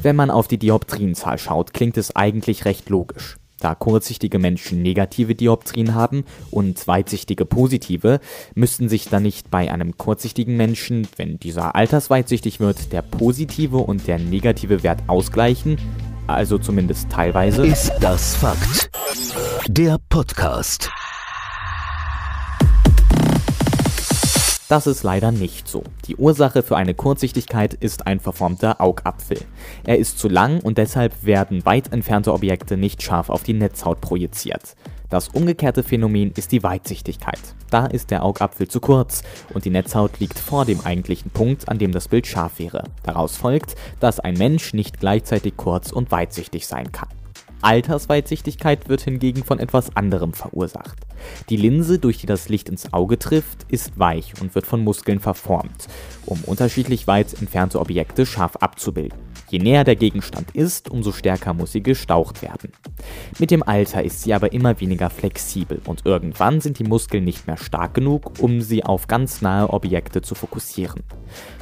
Wenn man auf die Dioptrienzahl schaut, klingt es eigentlich recht logisch. Da kurzsichtige Menschen negative Dioptrien haben und weitsichtige positive, müssten sich dann nicht bei einem kurzsichtigen Menschen, wenn dieser altersweitsichtig wird, der positive und der negative Wert ausgleichen? Also zumindest teilweise. Ist das Fakt? Der Podcast. Das ist leider nicht so. Die Ursache für eine Kurzsichtigkeit ist ein verformter Augapfel. Er ist zu lang und deshalb werden weit entfernte Objekte nicht scharf auf die Netzhaut projiziert. Das umgekehrte Phänomen ist die Weitsichtigkeit. Da ist der Augapfel zu kurz und die Netzhaut liegt vor dem eigentlichen Punkt, an dem das Bild scharf wäre. Daraus folgt, dass ein Mensch nicht gleichzeitig kurz- und weitsichtig sein kann. Altersweitsichtigkeit wird hingegen von etwas anderem verursacht. Die Linse, durch die das Licht ins Auge trifft, ist weich und wird von Muskeln verformt, um unterschiedlich weit entfernte Objekte scharf abzubilden. Je näher der Gegenstand ist, umso stärker muss sie gestaucht werden. Mit dem Alter ist sie aber immer weniger flexibel und irgendwann sind die Muskeln nicht mehr stark genug, um sie auf ganz nahe Objekte zu fokussieren.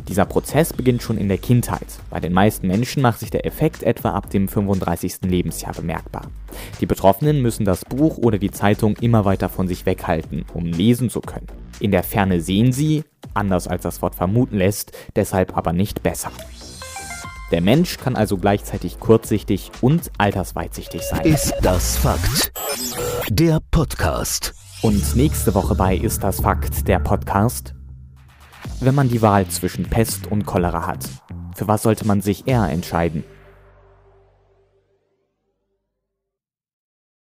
Dieser Prozess beginnt schon in der Kindheit. Bei den meisten Menschen macht sich der Effekt etwa ab dem 35. Lebensjahr bemerkbar. Die Betroffenen müssen das Buch oder die Zeitung immer weiter von sich weghalten, um lesen zu können. In der Ferne sehen sie, anders als das Wort vermuten lässt, deshalb aber nicht besser. Der Mensch kann also gleichzeitig kurzsichtig und altersweitsichtig sein. Ist das Fakt? Der Podcast. Und nächste Woche bei Ist das Fakt? Der Podcast. Wenn man die Wahl zwischen Pest und Cholera hat, für was sollte man sich eher entscheiden?